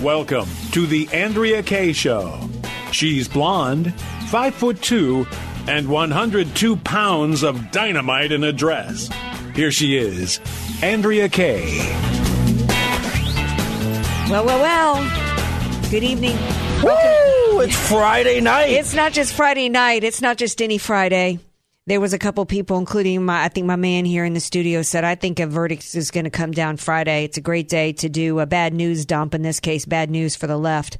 Welcome to the Andrea Kaye Show. She's blonde, 5'2", and 102 pounds of dynamite in a dress. Here she is, Andrea Kaye. Well. Good evening. Woo! It's Friday night. It's not just Friday night. It's not just any Friday. There was a couple people, including my man here in the studio, said, I think a verdict is going to come down Friday. It's a great day to do a bad news dump, in this case, bad news for the left.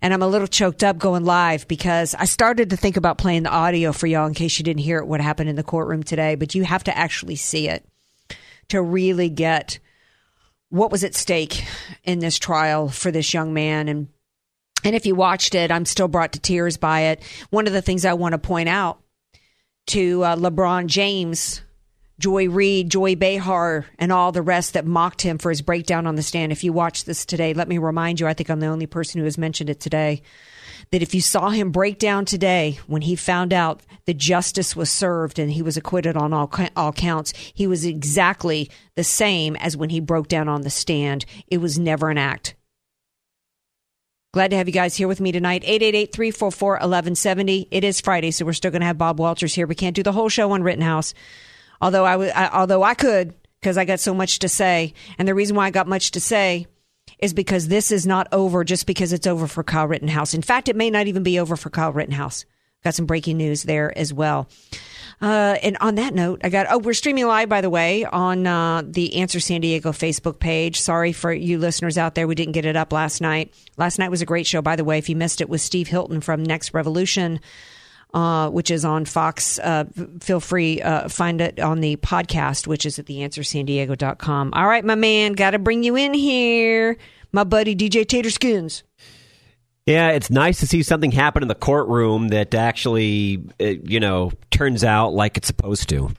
And I'm a little choked up going live because I started to think about playing the audio for y'all in case you didn't hear it, what happened in the courtroom today. But you have to actually see it to really get what was at stake in this trial for this young man. And if you watched it, I'm still brought to tears by it. One of the things I want to point out to LeBron James, Joy Reid, Joy Behar, and all the rest that mocked him for his breakdown on the stand. If you watch this today, let me remind you, I think I'm the only person who has mentioned it today, that if you saw him break down today when he found out that justice was served and he was acquitted on all counts, he was exactly the same as when he broke down on the stand. It was never an act. Glad to have you guys here with me tonight. 888-344-1170. It is Friday, so we're still going to have Bob Walters here. We can't do the whole show on Rittenhouse, although I could, because I got so much to say. And the reason why I got much to say is because this is not over just because it's over for Kyle Rittenhouse. In fact, it may not even be over for Kyle Rittenhouse. Got some breaking news there as well. And on that note, we're streaming live, by the way, on the Answer San Diego Facebook page. Sorry for you listeners out there. We didn't get it up last night. Last night was a great show, by the way, if you missed it, with Steve Hilton from Next Revolution, which is on Fox. Feel free, find it on the podcast, which is at theanswersandiego.com. All right, my man, got to bring you in here. My buddy, DJ Tater Skins. Yeah, it's nice to see something happen in the courtroom that actually, turns out like it's supposed to.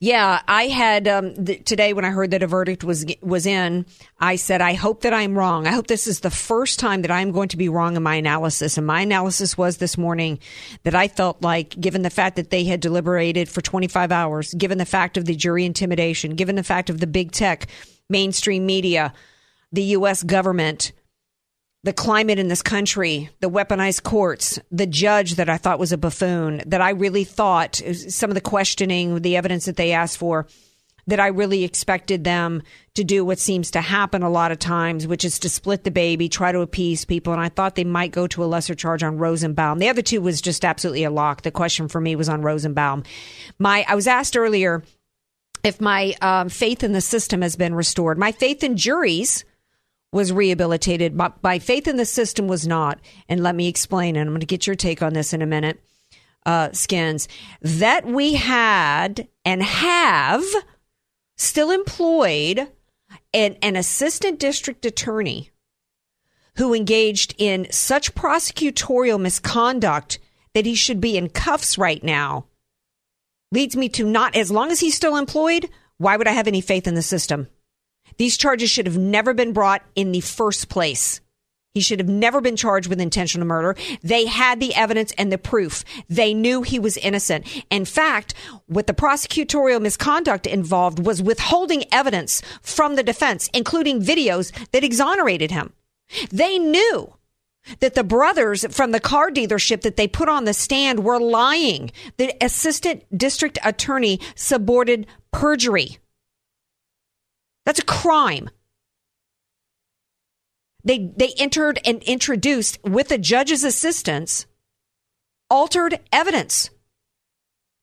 Yeah, I had today when I heard that a verdict was in, I said, I hope that I'm wrong. I hope this is the first time that I'm going to be wrong in my analysis. And my analysis was this morning that I felt like, given the fact that they had deliberated for 25 hours, given the fact of the jury intimidation, given the fact of the big tech, mainstream media, the U.S. government, the climate in this country, the weaponized courts, the judge that I thought was a buffoon, that I really thought some of the questioning, the evidence that they asked for, that I really expected them to do what seems to happen a lot of times, which is to split the baby, try to appease people. And I thought they might go to a lesser charge on Rosenbaum. The other two was just absolutely a lock. The question for me was on Rosenbaum. I was asked earlier if my faith in the system has been restored. My faith in juries was rehabilitated. My faith in the system was not. And let me explain, and I'm going to get your take on this in a minute, Skins, that we had and have still employed an assistant district attorney who engaged in such prosecutorial misconduct that he should be in cuffs right now leads me to not, as long as he's still employed, why would I have any faith in the system? These charges should have never been brought in the first place. He should have never been charged with intentional murder. They had the evidence and the proof. They knew he was innocent. In fact, what the prosecutorial misconduct involved was withholding evidence from the defense, including videos that exonerated him. They knew that the brothers from the car dealership that they put on the stand were lying. The assistant district attorney suborned perjury. That's a crime. They entered and introduced, with the judge's assistance, altered evidence,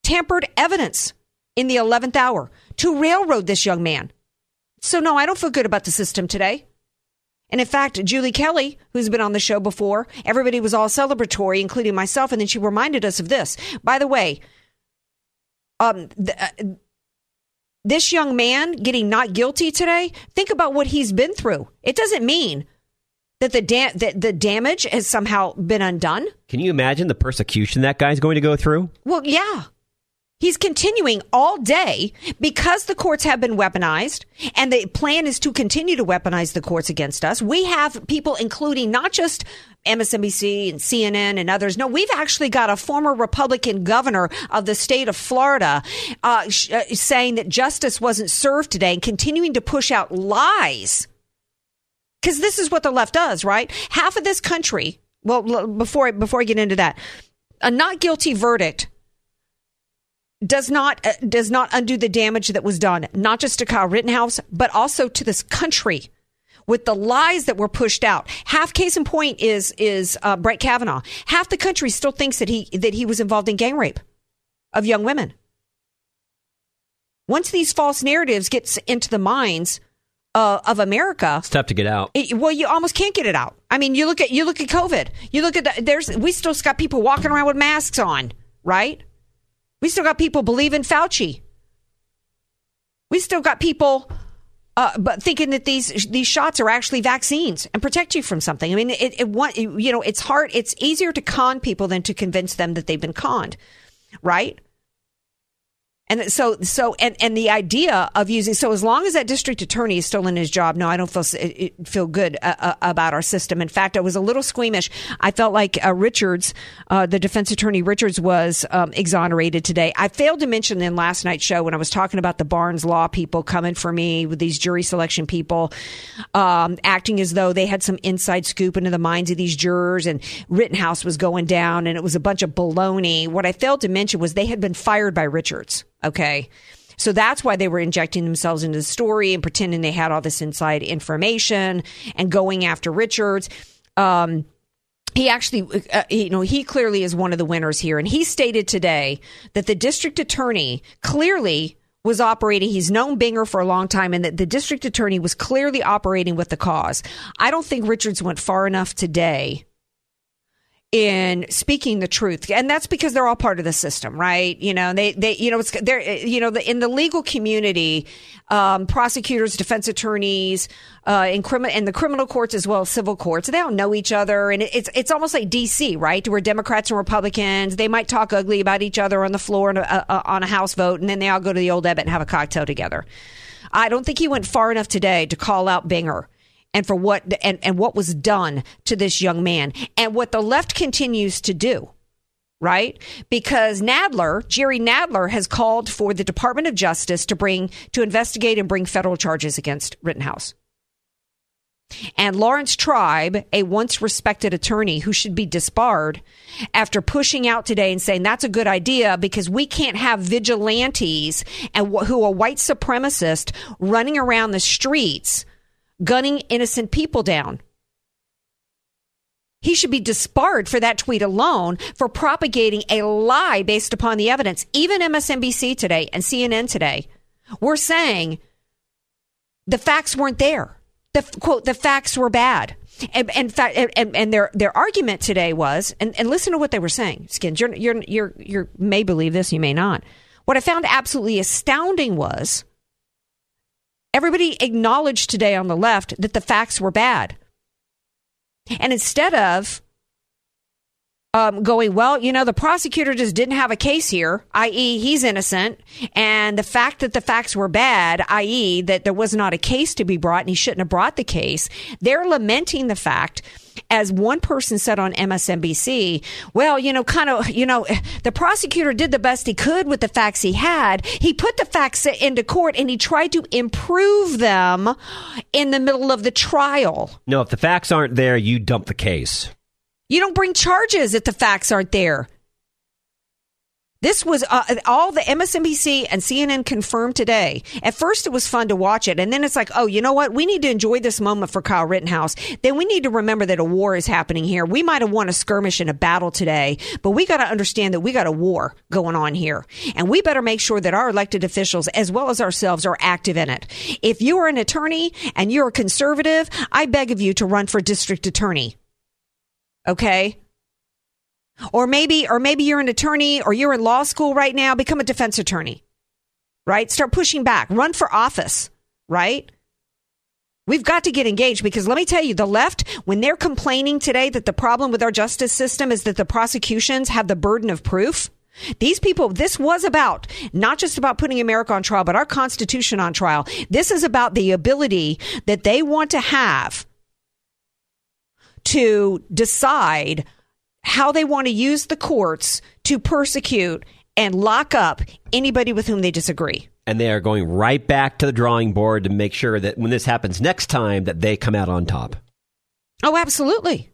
tampered evidence in the 11th hour to railroad this young man. So no, I don't feel good about the system today. And in fact, Julie Kelly, who's been on the show before, everybody was all celebratory, including myself, and then she reminded us of this. By the way, this young man getting not guilty today, think about what he's been through. It doesn't mean That the damage has somehow been undone? Can you imagine the persecution that guy's going to go through? Well, yeah. He's continuing all day because the courts have been weaponized, and the plan is to continue to weaponize the courts against us. We have people, including not just MSNBC and CNN and others. No, we've actually got a former Republican governor of the state of Florida saying that justice wasn't served today and continuing to push out lies. Because this is what the left does, right? Half of this country, well, before I get into that, a not guilty verdict does not undo the damage that was done, not just to Kyle Rittenhouse, but also to this country with the lies that were pushed out. Half, case in point, is Brett Kavanaugh. Half the country still thinks that he was involved in gang rape of young women. Once these false narratives get into the minds of America, it's tough to get out. Well, you almost can't get it out. I mean, you look at COVID. You look at we still got people walking around with masks on, right? We still got people believing Fauci. We still got people but thinking that these shots are actually vaccines and protect you from something. I mean, it's hard. It's easier to con people than to convince them that they've been conned, right? And so the idea of using, so as long as that district attorney is still in his job, no, I don't feel good about our system. In fact, I was a little squeamish. I felt like the defense attorney Richards was exonerated today. I failed to mention in last night's show when I was talking about the Barnes Law people coming for me with these jury selection people acting as though they had some inside scoop into the minds of these jurors, and Rittenhouse was going down and it was a bunch of baloney. What I failed to mention was they had been fired by Richards. OK, so that's why they were injecting themselves into the story and pretending they had all this inside information and going after Richards. He actually, he clearly is one of the winners here. And he stated today that the district attorney clearly was operating. He's known Binger for a long time, and that the district attorney was clearly operating with the cause. I don't think Richards went far enough today in speaking the truth, and that's because they're all part of the system, right? In the legal community, prosecutors, defense attorneys, in the criminal courts as well as civil courts, they all know each other, and it's almost like DC, right? Where Democrats and Republicans, they might talk ugly about each other on the floor on a House vote, and then they all go to the old Ebbett and have a cocktail together. I don't think he went far enough today to call out Binger and for what and what was done to this young man, and what the left continues to do, right? Because Jerry Nadler has called for the Department of Justice to investigate and bring federal charges against Rittenhouse. And Lawrence Tribe, a once respected attorney who should be disbarred, after pushing out today and saying that's a good idea because we can't have vigilantes and who are white supremacists running around the streets gunning innocent people down. He should be disbarred for that tweet alone, for propagating a lie based upon the evidence. Even MSNBC today and CNN today were saying the facts weren't there. The facts were bad. And their argument today was, and listen to what they were saying, Skins. You may believe this, you may not. What I found absolutely astounding was everybody acknowledged today on the left that the facts were bad. And instead of going, well, the prosecutor just didn't have a case here, i.e. he's innocent, and the fact that the facts were bad, i.e. that there was not a case to be brought and he shouldn't have brought the case, they're lamenting the fact, as one person said on MSNBC, well, the prosecutor did the best he could with the facts he had. He put the facts into court and he tried to improve them in the middle of the trial. No, if the facts aren't there, you dump the case. You don't bring charges if the facts aren't there. This was all the MSNBC and CNN confirmed today. At first, it was fun to watch it. And then it's like, oh, you know what? We need to enjoy this moment for Kyle Rittenhouse. Then we need to remember that a war is happening here. We might have won a skirmish and a battle today, but we got to understand that we got a war going on here. And we better make sure that our elected officials, as well as ourselves, are active in it. If you are an attorney and you're a conservative, I beg of you to run for district attorney. Okay? Or maybe you're an attorney or you're in law school right now, become a defense attorney, right? Start pushing back, run for office, right? We've got to get engaged, because let me tell you, the left, when they're complaining today that the problem with our justice system is that the prosecutions have the burden of proof, these people, this was about not just about putting America on trial, but our Constitution on trial. This is about the ability that they want to have to decide how they want to use the courts to persecute and lock up anybody with whom they disagree. And they are going right back to the drawing board to make sure that when this happens next time, that they come out on top. Oh, absolutely.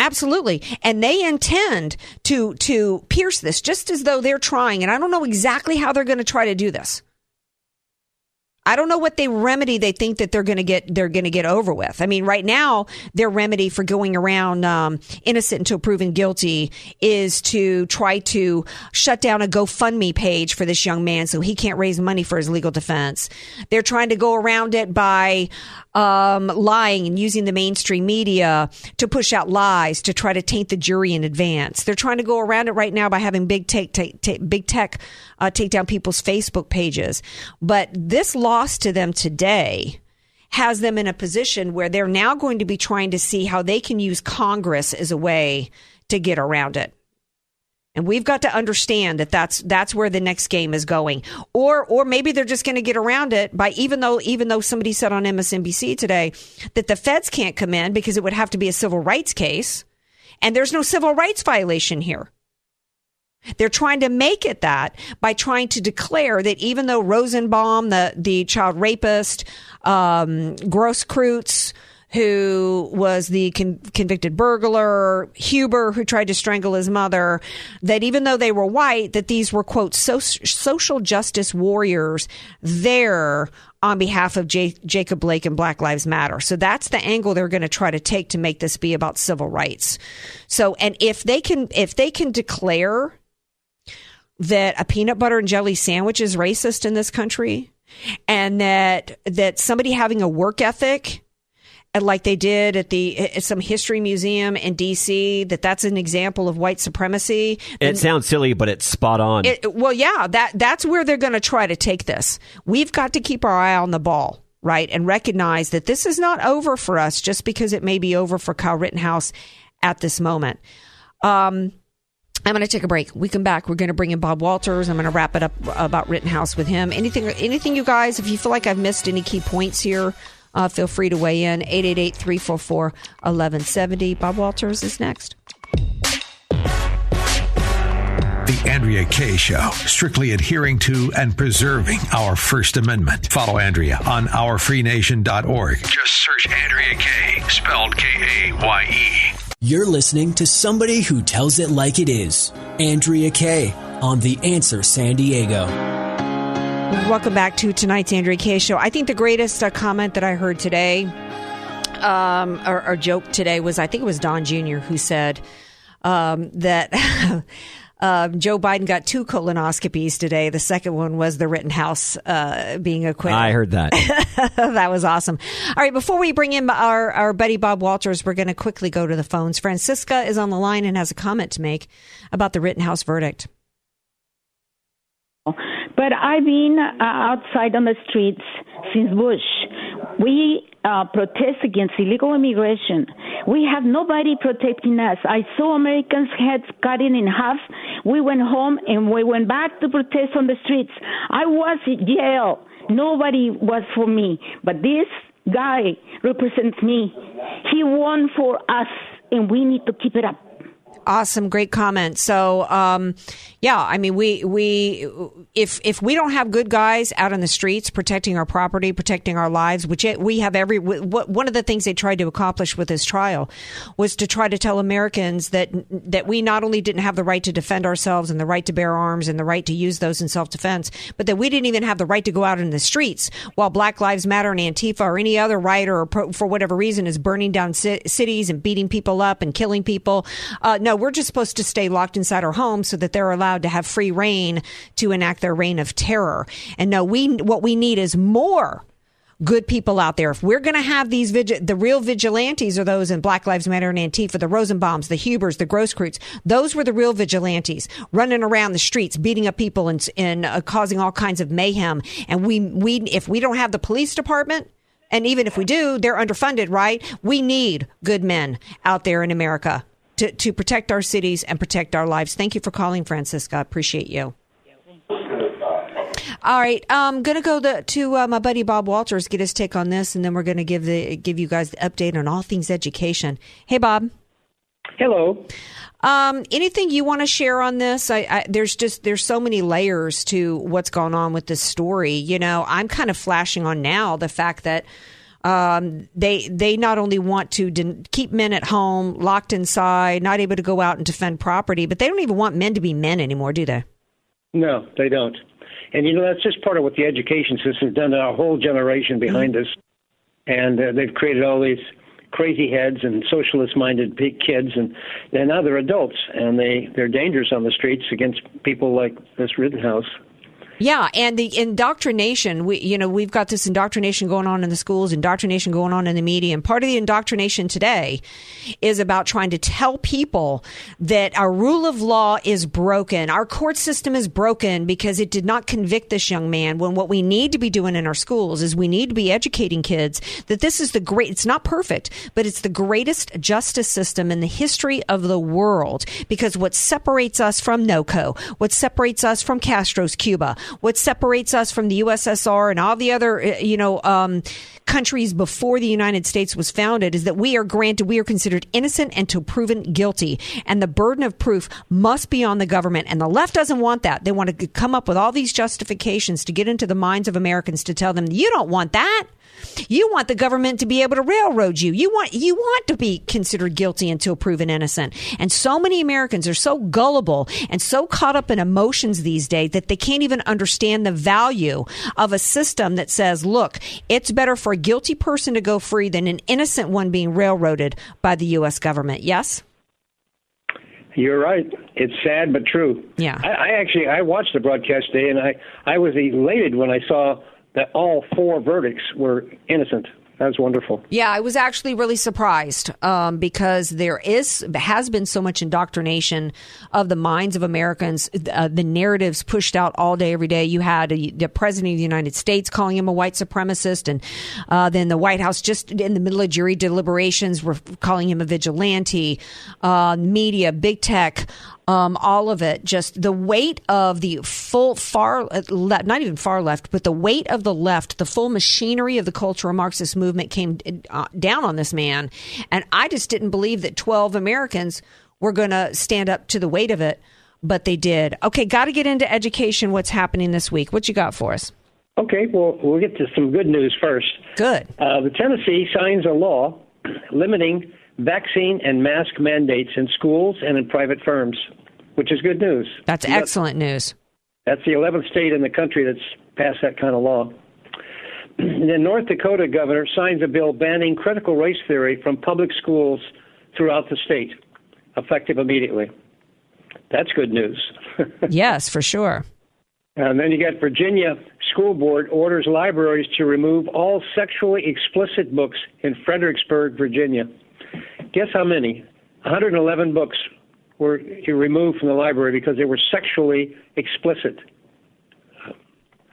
Absolutely. And they intend to pierce this, just as though they're trying. And I don't know exactly how they're going to try to do this. I don't know what remedy they think that they're going to get over with. I mean, right now, their remedy for going around innocent until proven guilty is to try to shut down a GoFundMe page for this young man so he can't raise money for his legal defense. They're trying to go around it by lying and using the mainstream media to push out lies to try to taint the jury in advance. They're trying to go around it right now by having big tech take down people's Facebook pages. But this loss to them today has them in a position where they're now going to be trying to see how they can use Congress as a way to get around it. And we've got to understand that that's where the next game is going. Or maybe they're just going to get around it by, even though somebody said on MSNBC today that the feds can't come in because it would have to be a civil rights case, and there's no civil rights violation here. They're trying to make it that by trying to declare that even though Rosenbaum, the child rapist, Grosskreutz, who was the convicted burglar, Huber, who tried to strangle his mother, that even though they were white, that these were, quote, social justice warriors there on behalf of Jacob Blake and Black Lives Matter. So that's the angle they're going to try to take to make this be about civil rights. So, and if they can declare that a peanut butter and jelly sandwich is racist in this country, and that somebody having a work ethic, like they did at some history museum in D.C., that's an example of white supremacy. It sounds silly, but it's spot on. That's where they're going to try to take this. We've got to keep our eye on the ball, right, and recognize that this is not over for us just because it may be over for Kyle Rittenhouse at this moment. I'm going to take a break. We come back, we're going to bring in Bob Walters. I'm going to wrap it up about Rittenhouse with him. Anything, you guys, if you feel like I've missed any key points here, feel free to weigh in. 888-344-1170. Bob Walters is next. The Andrea Kaye Show, strictly adhering to and preserving our First Amendment. Follow Andrea on OurFreeNation.org. Just search Andrea Kaye, spelled Kaye. You're listening to somebody who tells it like it is. Andrea Kaye on The Answer San Diego. Welcome back to tonight's Andrea Kaye Show. I think the greatest comment that I heard today, or joke today, was, I think it was Don Jr. who said that Joe Biden got 2 colonoscopies today. The second one was the Rittenhouse being acquitted. I heard that. That was awesome. All right, before we bring in our buddy Bob Walters, we're going to quickly go to the phones. Francisca is on the line and has a comment to make about the Rittenhouse verdict. But I've been outside on the streets since Bush. We protest against illegal immigration. We have nobody protecting us. I saw Americans' heads cut in half. We went home and we went back to protest on the streets. I was at Yale. Nobody was for me. But this guy represents me. He won for us, and we need to keep it up. Awesome. Great comment. So, if we don't have good guys out on the streets protecting our property, protecting our lives, which we have one of the things they tried to accomplish with this trial was to try to tell Americans that we not only didn't have the right to defend ourselves and the right to bear arms and the right to use those in self-defense, but that we didn't even have the right to go out in the streets while Black Lives Matter and Antifa or any other rioter or for whatever reason is burning down cities and beating people up and killing people. No, we're just supposed to stay locked inside our homes so that they're allowed to have free reign to enact their reign of terror. And no, what we need is more good people out there. If we're going to have these, the real vigilantes are those in Black Lives Matter and Antifa, the Rosenbaums, the Hubers, the Grosskreutz. Those were the real vigilantes running around the streets, beating up people and causing all kinds of mayhem. And if we don't have the police department And even if we do, they're underfunded, right? We need good men out there in America to protect our cities and protect our lives. Thank you for calling, Francisca. I appreciate you. All right, I'm going to go to my buddy Bob Walters, get his take on this, and then we're going to give you guys the update on all things education. Hey, Bob. Hello. Anything you want to share on this? There's so many layers to what's going on with this story. You know, I'm kind of flashing on now the fact that they not only want to keep men at home, locked inside, not able to go out and defend property, but they don't even want men to be men anymore, do they? No, they don't. And, you know, that's just part of what the education system has done to our whole generation behind us. And they've created all these crazy heads and socialist-minded big kids, and now they're adults, and they're dangerous on the streets against people like this Rittenhouse. Yeah, and the indoctrination, we've got this indoctrination going on in the schools, indoctrination going on in the media, and part of the indoctrination today is about trying to tell people that our rule of law is broken, our court system is broken because it did not convict this young man, when what we need to be doing in our schools is we need to be educating kids that this is it's not perfect, but it's the greatest justice system in the history of the world, because what separates us from NoCo, what separates us from Castro's Cuba, what separates us from the USSR and all the other, countries before the United States was founded is that we are considered innocent until proven guilty. And the burden of proof must be on the government. And the left doesn't want that. They want to come up with all these justifications to get into the minds of Americans to tell them, you don't want that. You want the government to be able to railroad you. You want to be considered guilty until proven innocent. And so many Americans are so gullible and so caught up in emotions these days that they can't even understand the value of a system that says, look, it's better for a guilty person to go free than an innocent one being railroaded by the U.S. government. Yes? You're right. It's sad but true. Yeah. I watched the broadcast today, and I was elated when I saw that all four verdicts were innocent. That was wonderful. Yeah, I was actually really surprised because there has been so much indoctrination of the minds of Americans, the narratives pushed out all day, every day. You had the president of the United States calling him a white supremacist, and then the White House just in the middle of jury deliberations were calling him a vigilante, media, big tech. All of it, just the weight of the full far left, not even far left, but the weight of the left, the full machinery of the cultural Marxist movement came down on this man. And I just didn't believe that 12 Americans were going to stand up to the weight of it, but they did. Okay, got to get into education, what's happening this week. What you got for us? Okay, well, we'll get to some good news first. Good. The Tennessee signs a law limiting vaccine and mask mandates in schools and in private firms, which is good news. That's excellent news. That's the 11th state in the country that's passed that kind of law. The North Dakota governor signs a bill banning critical race theory from public schools throughout the state, effective immediately. That's good news. Yes, for sure. And then you got Virginia School Board orders libraries to remove all sexually explicit books in Fredericksburg, Virginia. Guess how many? 111 books were removed from the library because they were sexually explicit.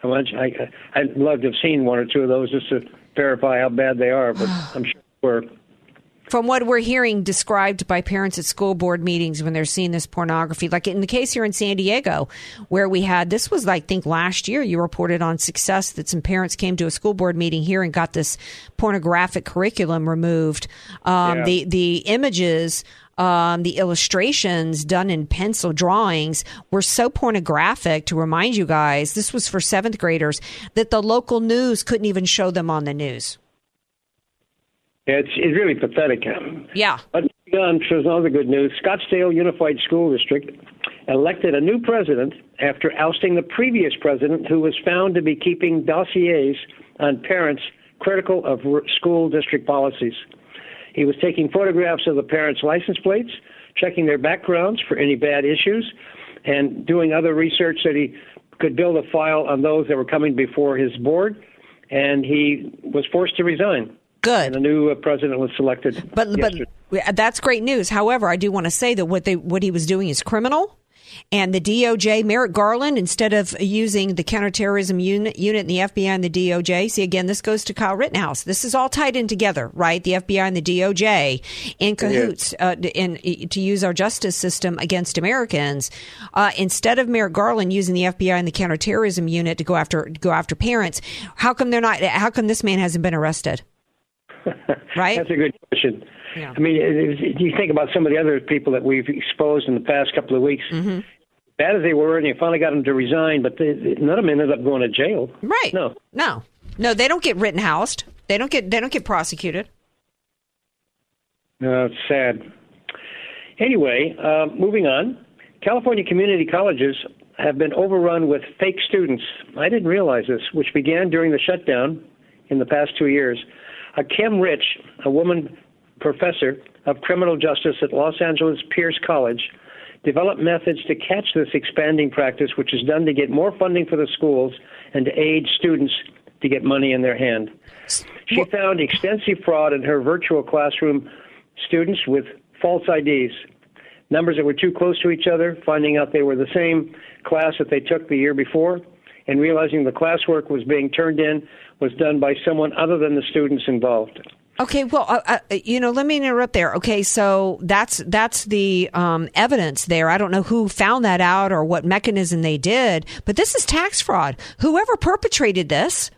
I'd love to have seen one or two of those just to verify how bad they are, but I'm sure they were. From what we're hearing described by parents at school board meetings when they're seeing this pornography, like in the case here in San Diego, where we had, this was, I think, last year, you reported on Success that some parents came to a school board meeting here and got this pornographic curriculum removed. The images, the illustrations done in pencil drawings were so pornographic, to remind you guys, this was for 7th graders, that the local news couldn't even show them on the news. It's really pathetic. Yeah. But here's another good news. Scottsdale Unified School District elected a new president after ousting the previous president, who was found to be keeping dossiers on parents critical of school district policies. He was taking photographs of the parents' license plates, checking their backgrounds for any bad issues, and doing other research that he could build a file on those that were coming before his board, and he was forced to resign. Good. And the new president was selected. But that's great news. However, I do want to say that what he was doing is criminal, And the DOJ, Merrick Garland, instead of using the counterterrorism unit and the FBI and the DOJ, see, again, this goes to Kyle Rittenhouse. This is all tied in together, right? The FBI and the DOJ in cahoots to use our justice system against Americans. Instead of Merrick Garland using the FBI and the counterterrorism unit to go after parents, how come they're not? How come this man hasn't been arrested? Right? That's a good question. Yeah. I mean, you think about some of the other people that we've exposed in the past couple of weeks. Mm-hmm. Bad as they were, and you finally got them to resign, but none of them ended up going to jail. Right? No. They don't get Rittenhoused. They don't get prosecuted. No, it's sad. Anyway, moving on. California community colleges have been overrun with fake students. I didn't realize this, which began during the shutdown in the past 2 years. Kim Rich, a woman professor of criminal justice at Los Angeles Pierce College, developed methods to catch this expanding practice, which is done to get more funding for the schools and to aid students to get money in their hand. She found extensive fraud in her virtual classroom students with false IDs, numbers that were too close to each other, finding out they were the same class that they took the year before, and realizing the classwork was being turned in was done by someone other than the students involved. Okay, well, let me interrupt there. Okay, so that's the evidence there. I don't know who found that out or what mechanism they did, but this is tax fraud. Whoever perpetrated this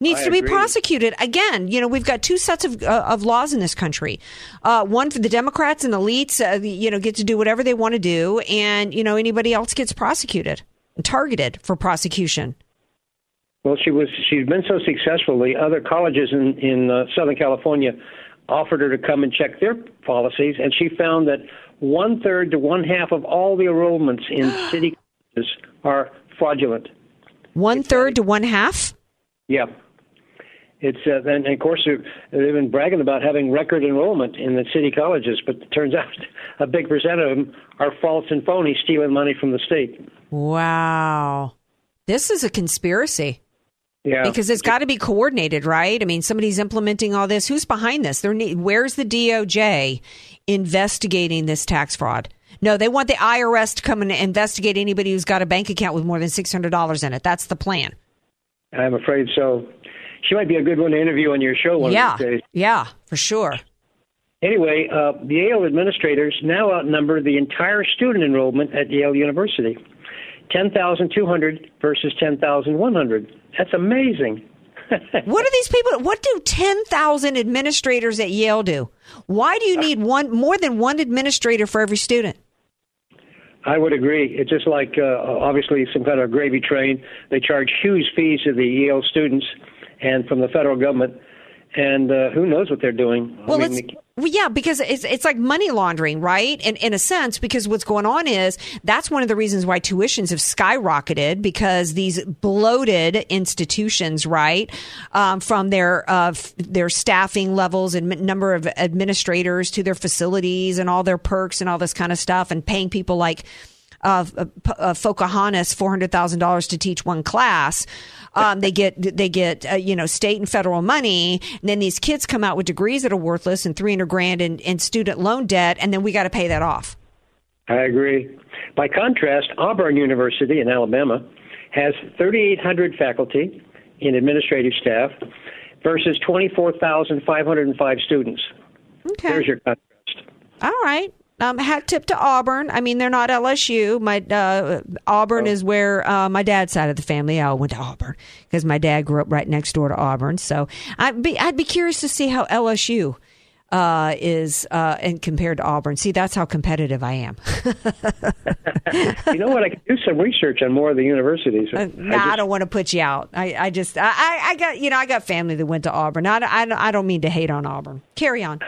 needs to be prosecuted. Again, we've got two sets of laws in this country. One for the Democrats and elites, get to do whatever they want to do, and, anybody else gets prosecuted and targeted for prosecution. Well, she's been so successful, the other colleges in Southern California offered her to come and check their policies, and she found that 1/3 to 1/2 of all the enrollments in city colleges are fraudulent. 1/3 to 1/2? Yeah. It's and of course, they've been bragging about having record enrollment in the city colleges, but it turns out a big percent of them are false and phony, stealing money from the state. Wow. This is a conspiracy. Yeah. Because it's got to be coordinated, right? I mean, somebody's implementing all this. Who's behind this? Where's the DOJ investigating this tax fraud? No, they want the IRS to come and investigate anybody who's got a bank account with more than $600 in it. That's the plan. I'm afraid so. She might be a good one to interview on your show one of these days. Yeah, for sure. Anyway, the Yale administrators now outnumber the entire student enrollment at Yale University. 10,200 versus 10,100. That's amazing. What do these people? What do 10,000 administrators at Yale do? Why do you need more than one administrator for every student? I would agree. It's just like obviously some kind of gravy train. They charge huge fees to the Yale students and from the federal government. And who knows what they're doing? Well, because it's like money laundering, right? And in a sense, because what's going on is that's one of the reasons why tuitions have skyrocketed, because these bloated institutions, right, from their staffing levels and number of administrators to their facilities and all their perks and all this kind of stuff, and paying people like Pocahontas $400,000 to teach one class. They get state and federal money, and then these kids come out with degrees that are worthless and $300,000 in student loan debt, and then we got to pay that off. I agree. By contrast, Auburn University in Alabama has 3,800 faculty and administrative staff versus 24,505 students. Okay. There's your contrast. All right. Hat tip to Auburn. I mean, they're not LSU. Auburn is where my dad's side of the family. I went to Auburn because my dad grew up right next door to Auburn. So I'd be curious to see how LSU is and compared to Auburn. See, that's how competitive I am. You know what? I can do some research on more of the universities. I don't want to put you out. I got family that went to Auburn. I don't mean to hate on Auburn. Carry on.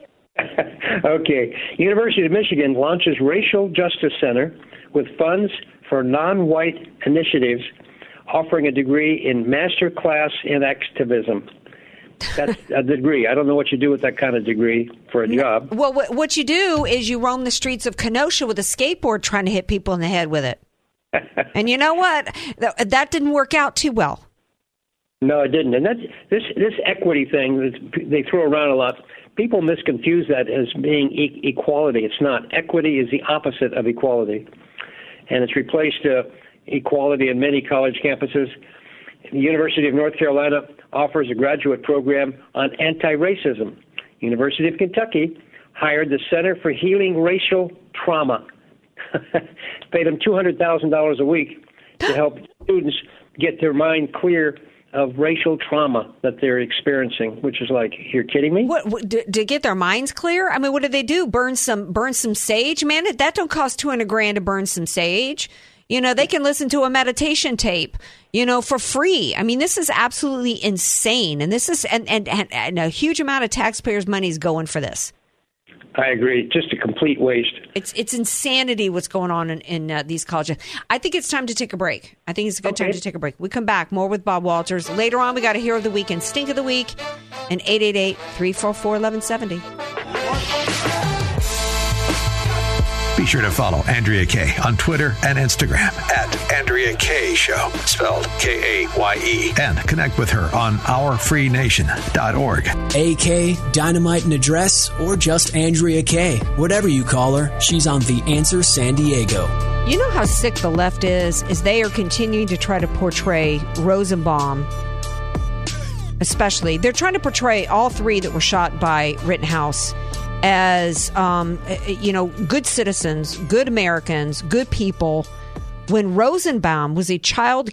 Okay. University of Michigan launches Racial Justice Center with funds for non-white initiatives, offering a degree in master class in activism. That's a degree. I don't know what you do with that kind of degree for a job. Well, what you do is you roam the streets of Kenosha with a skateboard trying to hit people in the head with it. And you know what? That didn't work out too well. No, it didn't. And this equity thing that they throw around a lot, people misconfuse that as being equality. It's not. Equity is the opposite of equality. and it's replaced equality in many college campuses. The University of North Carolina offers a graduate program on anti-racism. University of Kentucky hired the Center for Healing Racial Trauma. Paid them $200,000 a week to help students get their mind clear of racial trauma that they're experiencing, which is like, you're kidding me? What to get their minds clear? I mean, what do they do? Burn some sage? Man, that don't cost $200,000 to burn some sage. You know, they can listen to a meditation tape, you know, for free. I mean, this is absolutely insane. And this is and a huge amount of taxpayers' money is going for this. I agree. Just a complete waste. It's insanity what's going on in these colleges. I think it's time to take a break. I think it's a good time to take a break. We come back. More with Bob Walters. Later on, we got a Hero of the Week and Stink of the Week and 888-344-1170. Be sure to follow Andrea Kaye on Twitter and Instagram at Andrea Kaye Show, spelled Kaye, and connect with her on OurFreeNation.org. AK, Dynamite and Address, or just Andrea Kaye. Whatever you call her, she's on The Answer San Diego. You know how sick the left is they are continuing to try to portray Rosenbaum, especially. They're trying to portray all three that were shot by Rittenhouse as, you know, good citizens, good Americans, good people, when Rosenbaum was a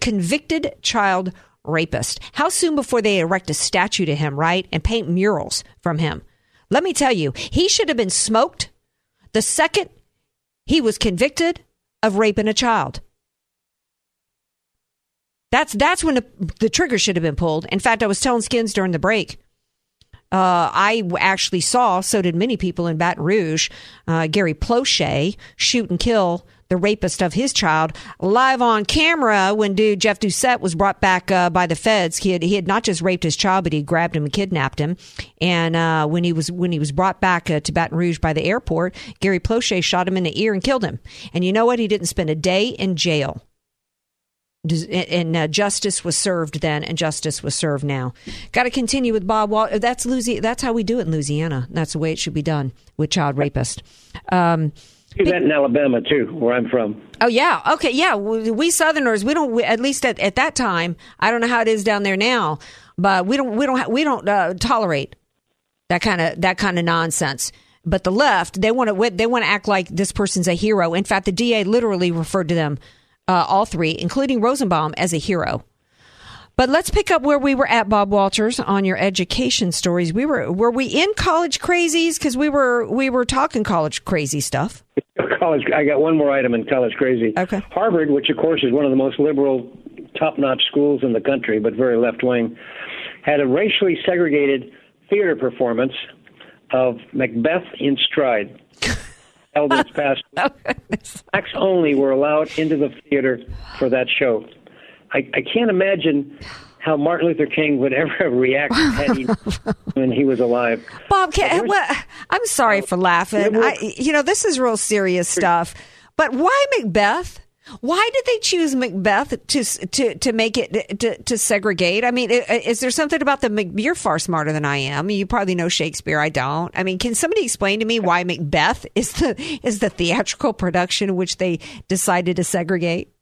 convicted child rapist. How soon before they erect a statue to him, right? And paint murals from him. Let me tell you, he should have been smoked the second he was convicted of raping a child. That's when the trigger should have been pulled. In fact, I was telling Skins during the break, I actually saw, so did many people in Baton Rouge, Gary Ploche shoot and kill the rapist of his child live on camera when dude Jeff Doucette was brought back by the feds. He had not just raped his child, but he grabbed him and kidnapped him. And when he was brought back to Baton Rouge by the airport, Gary Ploche shot him in the ear and killed him. And you know what? He didn't spend a day in jail. And justice was served then, and justice was served now. Got to continue with Bob Walters. That's how we do it in Louisiana. That's the way it should be done with child rapists. Do that in Alabama, too, where I'm from. Oh, yeah. Okay, yeah. We Southerners, at least at that time, I don't know how it is down there now, but we don't tolerate that kind of nonsense. But the left, they want to act like this person's a hero. In fact, the DA literally referred to them, all three, including Rosenbaum, as a hero. But let's pick up where we were at, Bob Walters, on your education stories. Were we in college crazies? Because we were talking college crazy stuff. I got one more item in college crazy. Okay. Harvard, which of course is one of the most liberal, top-notch schools in the country, but very left-wing, had a racially segregated theater performance of Macbeth in stride. Elders passed. Blacks only were allowed into the theater for that show. I can't imagine how Martin Luther King would ever have reacted when he was alive. Bob, I'm sorry for laughing. This is real serious stuff. But why Macbeth? Why did they choose Macbeth to make it to segregate? I mean, is there something about you're far smarter than I am. You probably know Shakespeare. I don't. I mean, can somebody explain to me why Macbeth is the theatrical production in which they decided to segregate?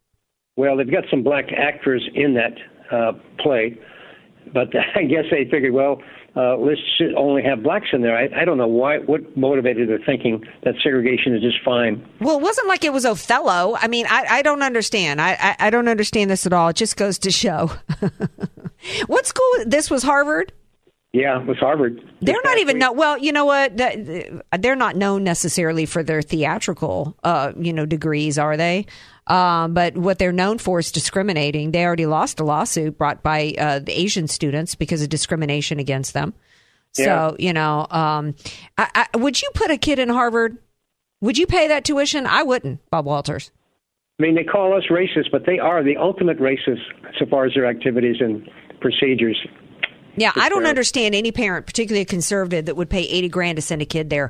Well, they've got some black actors in that play, but I guess they figured, well, let's only have blacks in there. I don't know why. What motivated their thinking that segregation is just fine? Well, it wasn't like it was Othello. I mean, I don't understand. I don't understand this at all. It just goes to show. What school? This was Harvard? Yeah, it was Harvard. They're not even known. Well, you know what? They're not known necessarily for their theatrical, degrees, are they? But what they're known for is discriminating. They already lost a lawsuit brought by the Asian students because of discrimination against them. Yeah. So, would you put a kid in Harvard? Would you pay that tuition? I wouldn't, Bob Walters. I mean, they call us racist, but they are the ultimate racists so far as their activities and procedures. Yeah, I don't understand any parent, particularly a conservative, that would pay $80,000 to send a kid there.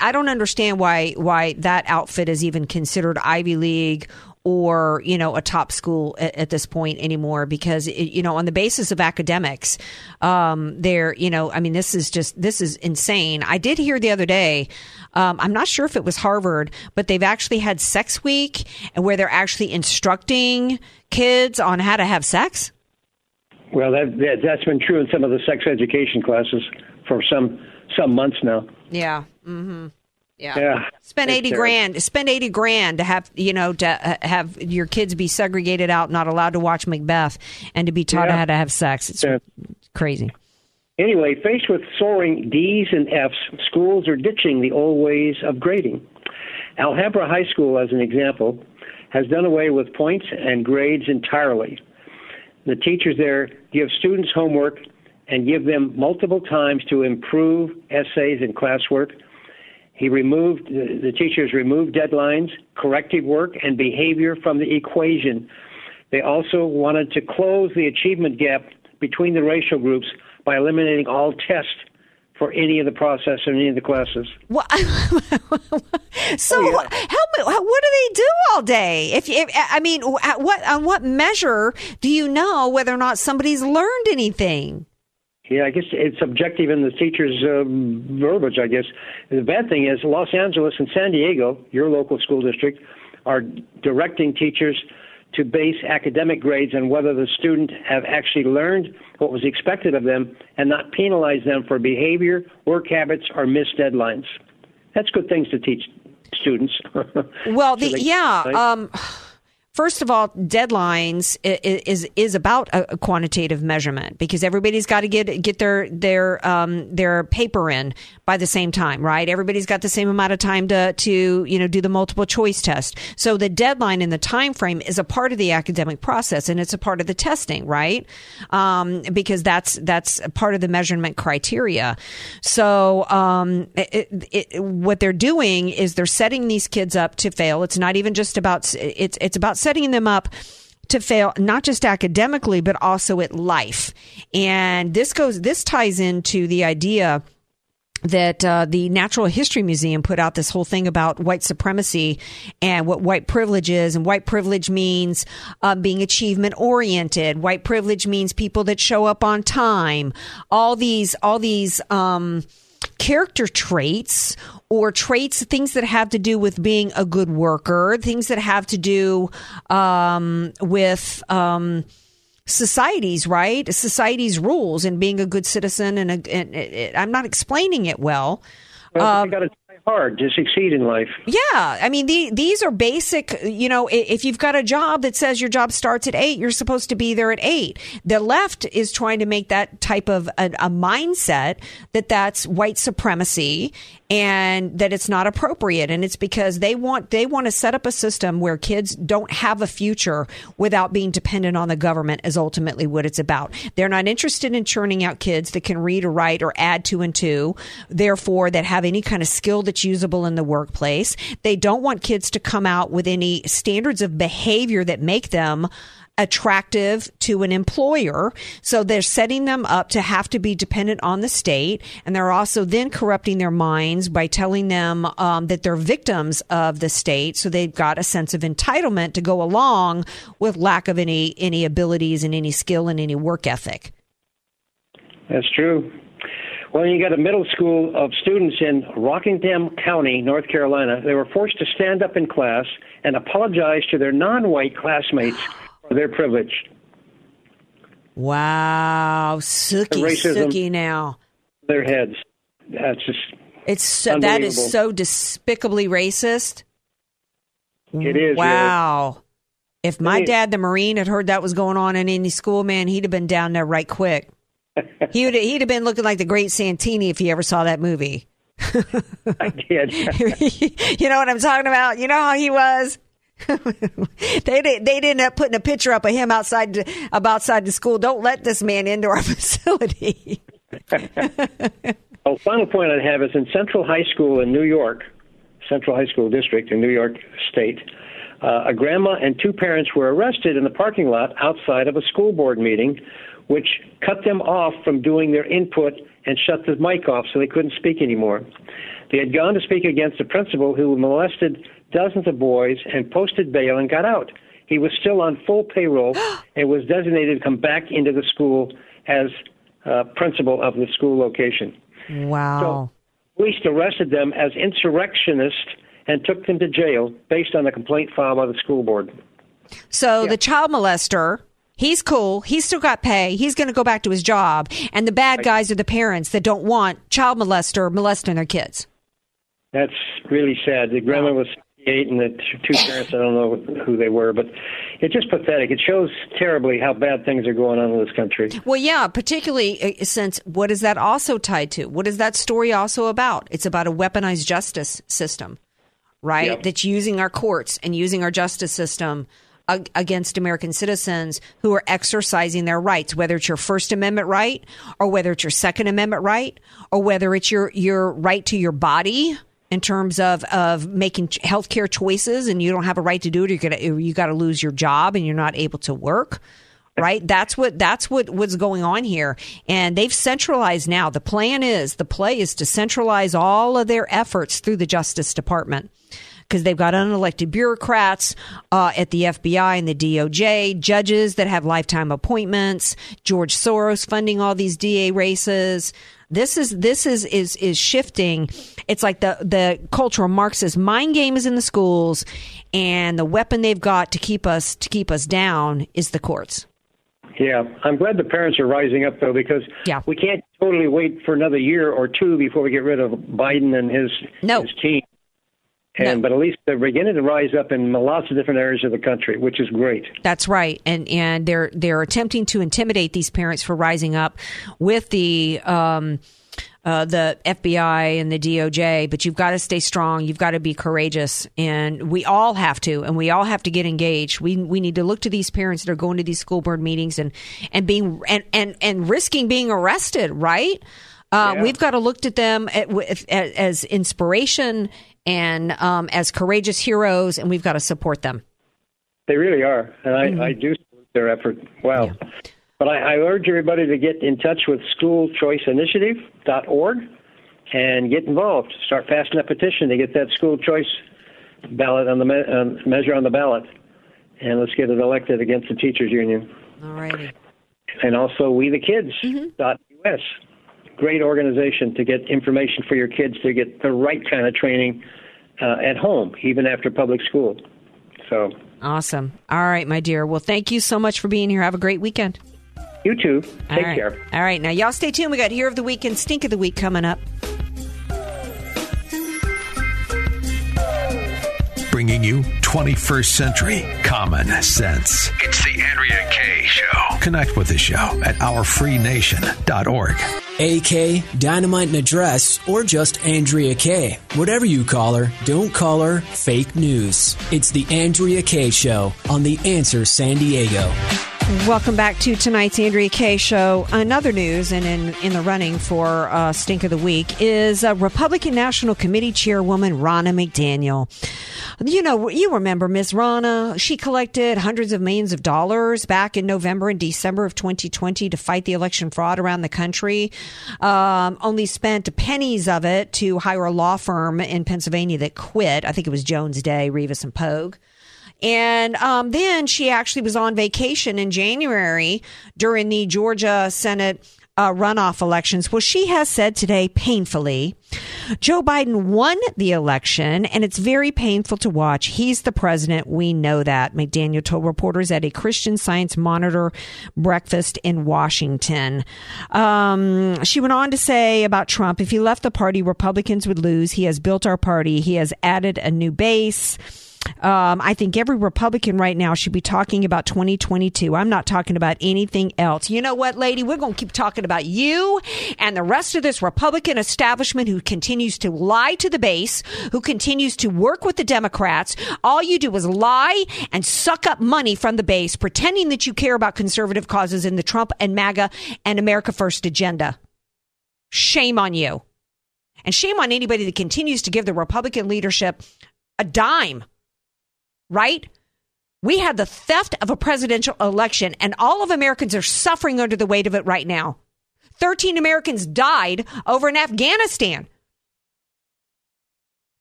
I don't understand why that outfit is even considered Ivy League or, you know, a top school at this point anymore, because, you know, on the basis of academics, they're, you know, I mean, this is insane. I did hear the other day, I'm not sure if it was Harvard, but they've actually had Sex Week, and where they're actually instructing kids on how to have sex. Well, that's been true in some of the sex education classes for some months now. Yeah. Mm-hmm. Yeah. Spend $80,000. Spend $80,000 to have, you know, to have your kids be segregated out, not allowed to watch Macbeth, and to be taught how to have sex. It's crazy. Anyway, faced with soaring D's and F's, schools are ditching the old ways of grading. Alhambra High School, as an example, has done away with points and grades entirely. The teachers there give students homework and give them multiple times to improve essays and classwork. The teachers removed deadlines, corrective work, and behavior from the equation. They also wanted to close the achievement gap between the racial groups by eliminating all tests for any of the process in any of the classes. Well, what do they do all day? On what measure do you know whether or not somebody's learned anything? Yeah, I guess it's subjective in the teacher's verbiage, I guess. The bad thing is Los Angeles and San Diego, your local school district, are directing teachers to base academic grades on whether the student have actually learned what was expected of them, and not penalize them for behavior, work habits, or missed deadlines. That's good things to teach students. Well, right? First of all, deadlines is about a quantitative measurement, because everybody's got to get their paper in by the same time, right? Everybody's got the same amount of time to you know, do the multiple choice test. So the deadline and the time frame is a part of the academic process, and it's a part of the testing, right? Because that's a part of the measurement criteria. So what they're doing is they're setting these kids up to fail. It's not even just about it's about setting them up to fail, not just academically, but also at life. And this ties into the idea that the Natural History Museum put out this whole thing about white supremacy and what white privilege is. And white privilege means being achievement oriented. White privilege means people that show up on time. All these character traits, or traits, things that have to do with being a good worker, things that have to do with society's, right? Society's rules and being a good citizen. And I'm not explaining it well. You got to try hard to succeed in life. Yeah. I mean, these are basic, you know, if you've got a job that says your job starts at 8, you're supposed to be there at 8. The left is trying to make that type of a mindset that's white supremacy, and that it's not appropriate. And it's because they want to set up a system where kids don't have a future without being dependent on the government, is ultimately what it's about. They're not interested in churning out kids that can read or write or add 2 and 2, therefore that have any kind of skill that's usable in the workplace. They don't want kids to come out with any standards of behavior that make them attractive to an employer. So they're setting them up to have to be dependent on the state. And they're also then corrupting their minds by telling them that they're victims of the state. So they've got a sense of entitlement to go along with lack of any abilities and any skill and any work ethic. That's true. Well, you got a middle school of students in Rockingham County, North Carolina. They were forced to stand up in class and apologize to their non-white classmates their privilege. Wow, Sookie now. Their heads. That's just that is so despicably racist. It is. Wow. It is. If my dad, the Marine, had heard that was going on in any school, man, he'd have been down there right quick. He'd have been looking like the Great Santini if he ever saw that movie. I did. You know what I'm talking about? You know how he was. They ended up putting a picture up of him outside the school. Don't let this man into our facility. Well, final point I have is in Central High School in New York, Central High School District in New York State, a grandma and two parents were arrested in the parking lot outside of a school board meeting which cut them off from doing their input and shut the mic off so they couldn't speak anymore. They had gone to speak against a principal who molested dozens of boys and posted bail and got out. He was still on full payroll and was designated to come back into the school as principal of the school location. Wow. So police arrested them as insurrectionists and took them to jail based on a complaint filed by the school board. So the child molester, he's cool. He's still got pay. He's going to go back to his job. And the bad guys are the parents that don't want child molester molesting their kids. That's really sad. The grandma was 68 and the two parents, I don't know who they were, but it's just pathetic. It shows terribly how bad things are going on in this country. Well, yeah, particularly since what is that also tied to? What is that story also about? It's about a weaponized justice system, right? Yep. That's using our courts and using our justice system against American citizens who are exercising their rights, whether it's your First Amendment right or whether it's your Second Amendment right or whether it's your right to your body in terms of making healthcare choices, and you don't have a right to do it. You got to lose your job and you're not able to work. Right. That's what's going on here. And they've centralized now. The play is to centralize all of their efforts through the Justice Department, because they've got unelected bureaucrats at the FBI and the DOJ, judges that have lifetime appointments, George Soros funding all these DA races. This is shifting. It's like the cultural Marxist mind game is in the schools, and the weapon they've got to keep us down is the courts. Yeah, I'm glad the parents are rising up, though, because we can't totally wait for another year or two before we get rid of Biden and his team. And, but at least they're beginning to rise up in lots of different areas of the country, which is great. That's right. And they're attempting to intimidate these parents for rising up with the FBI and the DOJ. But you've got to stay strong. You've got to be courageous. And we all have to. And we all have to get engaged. We need to look to these parents that are going to these school board meetings and risking being arrested. Right. We've got to look to them as inspiration and as courageous heroes, and we've got to support them. They really are, and I do support their effort. Wow. Yeah. But I urge everybody to get in touch with schoolchoiceinitiative.org and get involved. Start passing a petition to get that school choice ballot on the measure on the ballot, and let's get it elected against the teachers union. All right. And also We the Kids .us. Great organization to get information for your kids to get the right kind of training at home, even after public school. So awesome. All right, my dear. Well, thank you so much for being here. Have a great weekend. You too. Take care. All right. Now, y'all stay tuned. We got Hero of the Week and Stink of the Week coming up. Bringing you 21st century common sense. It's the Andrea Kaye Show. Connect with the show at OurFreeNation.org. AK, Dynamite and Address, or just Andrea Kaye. Whatever you call her, don't call her fake news. It's the Andrea Kaye Show on The Answer San Diego. Welcome back to tonight's Andrea Kaye Show. Another news, and in the running for Stink of the Week, is Republican National Committee Chairwoman Ronna McDaniel. You know, you remember Miss Ronna. She collected hundreds of millions of dollars back in November and December of 2020 to fight the election fraud around the country. Only spent pennies of it to hire a law firm in Pennsylvania that quit. I think it was Jones Day, Revis and Pogue. And then she actually was on vacation in January during the Georgia Senate runoff elections. Well, she has said today, painfully, Joe Biden won the election, and it's very painful to watch. He's the president. We know that, McDaniel told reporters at a Christian Science Monitor breakfast in Washington. She went on to say about Trump, if he left the party, Republicans would lose. He has built our party. He has added a new base. I think every Republican right now should be talking about 2022. I'm not talking about anything else. You know what, lady? We're going to keep talking about you and the rest of this Republican establishment who continues to lie to the base, who continues to work with the Democrats. All you do is lie and suck up money from the base, pretending that you care about conservative causes in the Trump and MAGA and America First agenda. Shame on you. And shame on anybody that continues to give the Republican leadership a dime. Right? We had the theft of a presidential election, and all of Americans are suffering under the weight of it right now. 13 Americans died over in Afghanistan,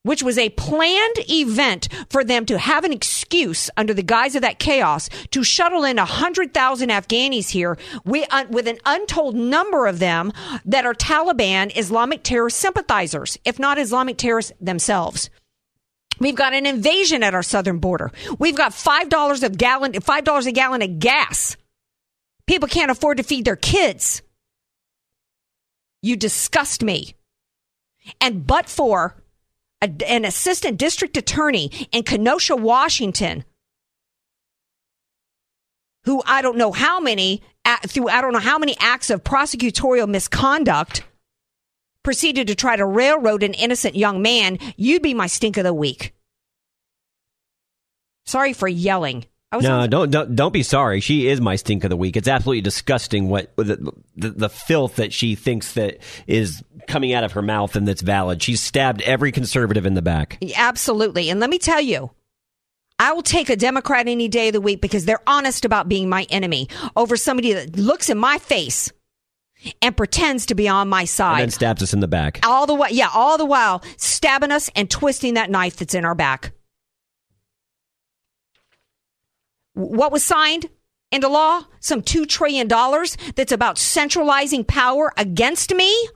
which was a planned event for them to have an excuse under the guise of that chaos to shuttle in 100,000 Afghanis here with an untold number of them that are Taliban Islamic terrorist sympathizers, if not Islamic terrorists themselves. We've got an invasion at our southern border. We've got $5 a gallon of gas. People can't afford to feed their kids. You disgust me. And but for an assistant district attorney in Kenosha, Washington, who I don't know how many, through I don't know how many acts of prosecutorial misconduct, proceeded to try to railroad an innocent young man, you'd be my stink of the week. Sorry for yelling. No, don't be sorry. She is my stink of the week. It's absolutely disgusting what the filth that she thinks that is coming out of her mouth and that's valid. She's stabbed every conservative in the back. Absolutely. And let me tell you, I will take a Democrat any day of the week because they're honest about being my enemy over somebody that looks in my face and pretends to be on my side. And then stabs us in the back. All the while stabbing us and twisting that knife that's in our back. What was signed into law? Some $2 trillion that's about centralizing power against me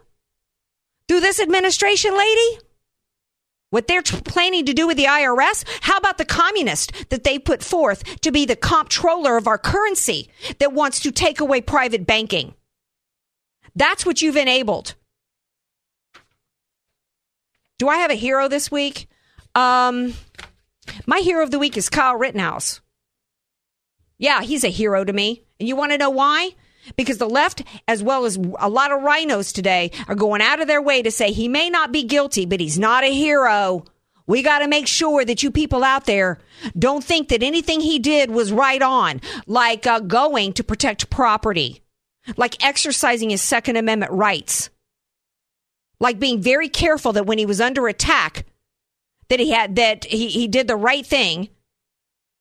through this administration, lady? What they're planning to do with the IRS? How about the communist that they put forth to be the comptroller of our currency that wants to take away private banking? That's what you've enabled. Do I have a hero this week? My hero of the week is Kyle Rittenhouse. Yeah, he's a hero to me. And you want to know why? Because the left, as well as a lot of rhinos today, are going out of their way to say he may not be guilty, but he's not a hero. We got to make sure that you people out there don't think that anything he did was right on, like going to protect property, like exercising his Second Amendment rights, like being very careful that when he was under attack, that he did the right thing.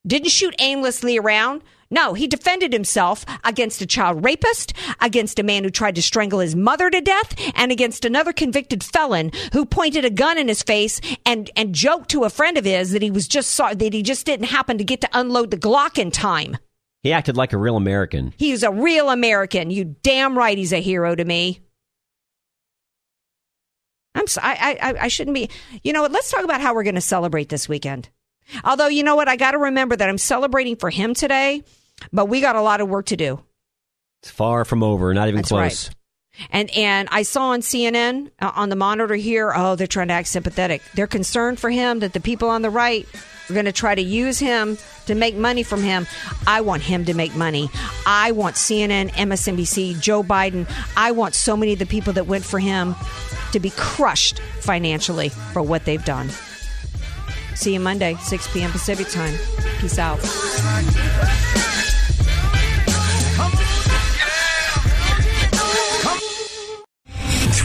Didn't shoot aimlessly around. No, he defended himself against a child rapist, against a man who tried to strangle his mother to death, and against another convicted felon who pointed a gun in his face and joked to a friend of his that he was just sorry that he just didn't happen to get to unload the Glock in time. He acted like a real American. He's a real American. You damn right, he's a hero to me. I'm sorry, I shouldn't be. You know what? Let's talk about how we're going to celebrate this weekend. Although, you know what? I got to remember that I'm celebrating for him today, but we got a lot of work to do. It's far from over. Not even That's close. Right. And I saw on CNN, on the monitor here, oh, they're trying to act sympathetic. They're concerned for him that the people on the right are going to try to use him to make money from him. I want him to make money. I want CNN, MSNBC, Joe Biden. I want so many of the people that went for him to be crushed financially for what they've done. See you Monday, 6 p.m. Pacific time. Peace out.